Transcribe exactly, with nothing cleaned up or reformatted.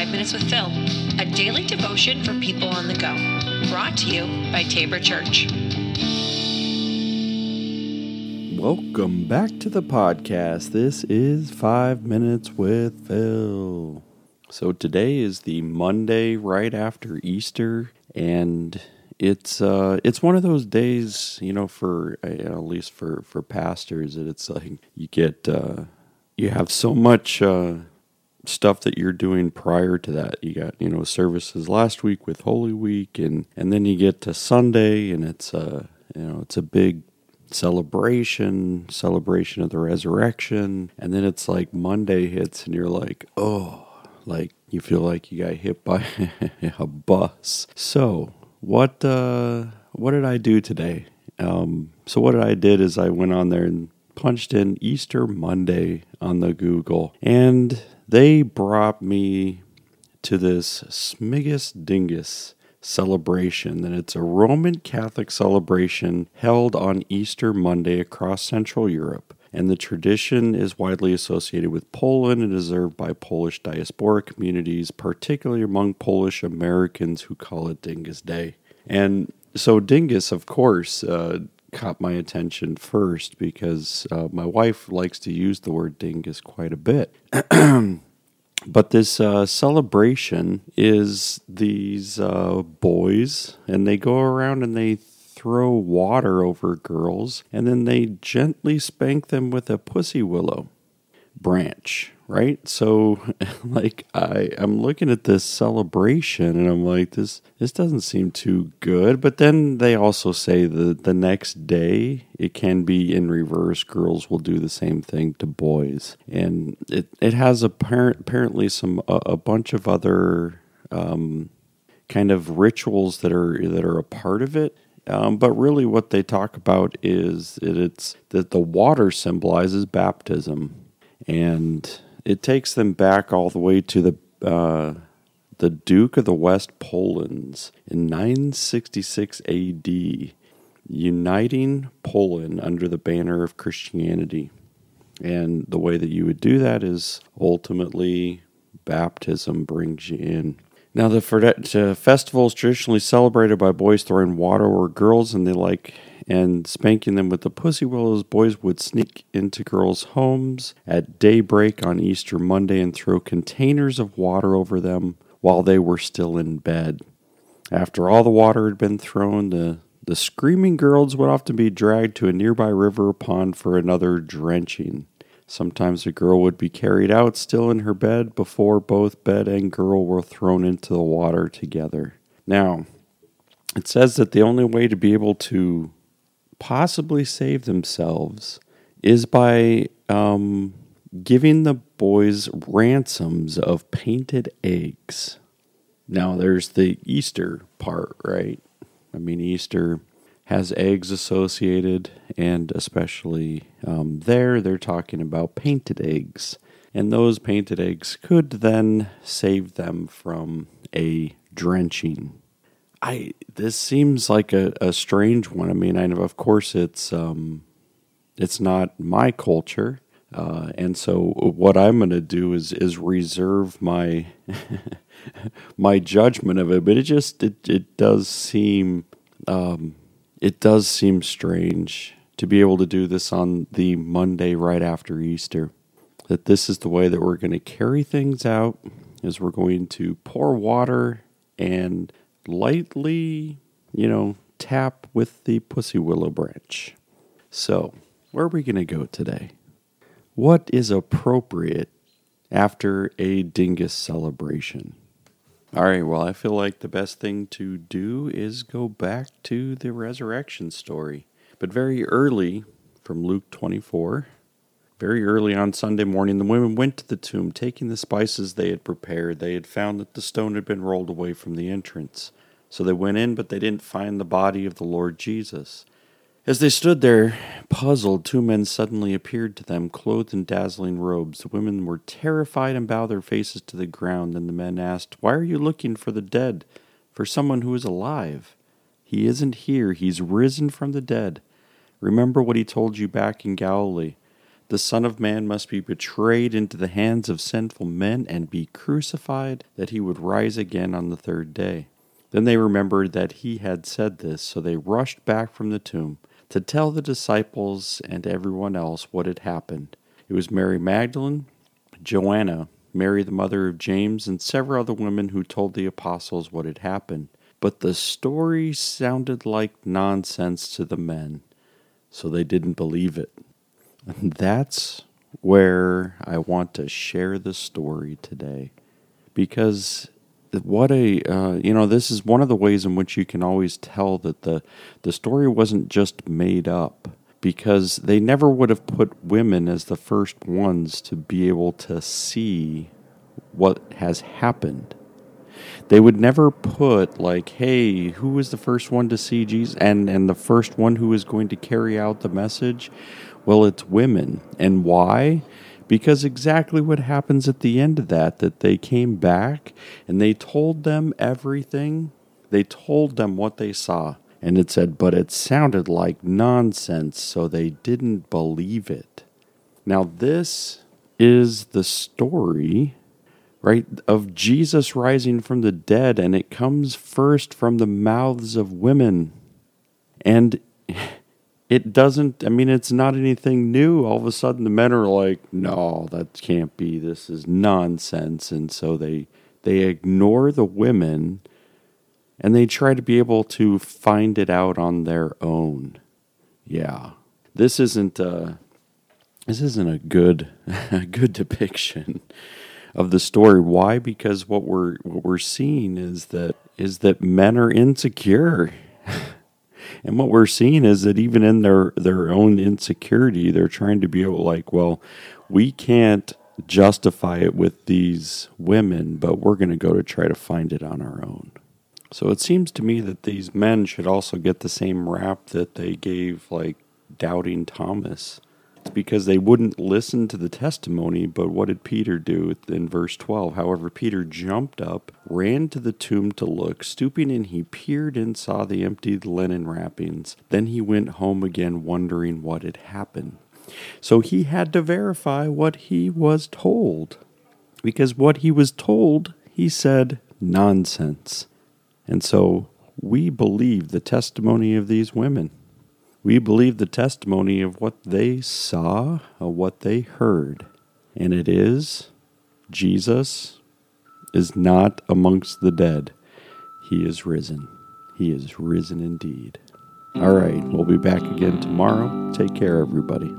Five Minutes with Phil, a daily devotion for people on the go, brought to you by Tabor Church. Welcome back to the podcast. This is Five Minutes with Phil. So today is the Monday right after Easter, and it's uh, it's one of those days, you know, for uh, at least for, for pastors, that it's like you get uh, you have so much. Uh, stuff that you're doing prior to that. You got, you know, services last week with Holy Week, and, and then you get to Sunday, and it's a, you know, it's a big celebration, celebration of the resurrection, and then it's like Monday hits, and you're like, oh, like, you feel like you got hit by a bus. So, what, uh, what did I do today? Um, so what I did is I went on there and punched in Easter Monday on the Google, and they brought me to this Śmigus-Dyngus celebration, and it's a Roman Catholic celebration held on Easter Monday across Central Europe. And the tradition is widely associated with Poland and observed by Polish diaspora communities, particularly among Polish Americans who call it Dingus Day. And so Dingus, of course, uh, caught my attention first because uh, my wife likes to use the word dingus quite a bit. But this uh, celebration is these uh, boys, and they go around and they throw water over girls, and then they gently spank them with a pussy willow branch, right? So, like, I, I'm looking at this celebration, and I'm like, this this doesn't seem too good. But then they also say that the next day, it can be in reverse. Girls will do the same thing to boys. And it, it has apparent, apparently some a, a bunch of other um, kind of rituals that are that are a part of it. Um, but really what they talk about is that it's that the water symbolizes baptism. And it takes them back all the way to the uh, the Duke of the West Polans in nine sixty-six A D, uniting Poland under the banner of Christianity. And the way that you would do that is ultimately baptism brings you in. Now, the festival is traditionally celebrated by boys throwing water over girls, and they like and spanking them with the pussy willows. Boys would sneak into girls' homes at daybreak on Easter Monday and throw containers of water over them while they were still in bed. After all the water had been thrown, the, the screaming girls would often be dragged to a nearby river or pond for another drenching. Sometimes a girl would be carried out still in her bed before both bed and girl were thrown into the water together. Now, it says that the only way to be able to possibly save themselves is by um, giving the boys ransoms of painted eggs. Now, there's the Easter part, right? I mean, Easter has eggs associated, and especially um, there, they're talking about painted eggs. And those painted eggs could then save them from a drenching. I this seems like a, a strange one. I mean, I know, of course, it's um, it's not my culture, uh, and so what I'm going to do is is reserve my my judgment of it. But it just it it does seem um, it does seem strange to be able to do this on the Monday right after Easter. That this is the way that we're going to carry things out, is we're going to pour water and lightly, you know, tap with the pussy willow branch. So, where are we going to go today? What is appropriate after a dingus celebration? All right, well, I feel like the best thing to do is go back to the resurrection story. But very early, from Luke twenty-four, very early on Sunday morning, the women went to the tomb, taking the spices they had prepared. They had found that the stone had been rolled away from the entrance. So they went in, but they didn't find the body of the Lord Jesus. As they stood there, puzzled, two men suddenly appeared to them, clothed in dazzling robes. The women were terrified and bowed their faces to the ground. And the men asked, "Why are you looking for the dead, for someone who is alive? He isn't here. He's risen from the dead. Remember what he told you back in Galilee. The Son of Man must be betrayed into the hands of sinful men and be crucified, that he would rise again on the third day. Then they remembered that he had said this, so they rushed back from the tomb to tell the disciples and everyone else what had happened. It was Mary Magdalene, Joanna, Mary the mother of James, and several other women who told the apostles what had happened. But the story sounded like nonsense to the men, so they didn't believe it. And that's where I want to share the story today, because what a, uh, you know, this is one of the ways in which you can always tell that the, the story wasn't just made up, because they never would have put women as the first ones to be able to see what has happened. They would never put, like, hey, who was the first one to see Jesus and, and the first one who is going to carry out the message? Well, it's women. And why? Because exactly what happens at the end of that, that they came back and they told them everything. They told them what they saw. And it said, but it sounded like nonsense, so they didn't believe it. Now, this is the story, right, of Jesus rising from the dead, and it comes first from the mouths of women. And it doesn't, I mean, it's not anything new. All of a sudden, the men are like, no, that can't be. This is nonsense. And so they they ignore the women, and they try to be able to find it out on their own. Yeah, this isn't a, this isn't a good a good depiction of the story. Why? Because what we're what we're seeing is that is that men are insecure. And what we're seeing is that even in their, their own insecurity, they're trying to be able, like, well, we can't justify it with these women, but we're going to go to try to find it on our own. So it seems to me that these men should also get the same rap that they gave, like, Doubting Thomas. It's because they wouldn't listen to the testimony, but what did Peter do in verse twelve? However, Peter jumped up, ran to the tomb to look. Stooping in, he peered and saw the emptied linen wrappings. Then he went home again, wondering what had happened. So he had to verify what he was told, because what he was told, he said, nonsense. And so we believe the testimony of these women. We believe the testimony of what they saw, of what they heard. And it is, Jesus is not amongst the dead. He is risen. He is risen indeed. All right, we'll be back again tomorrow. Take care, everybody.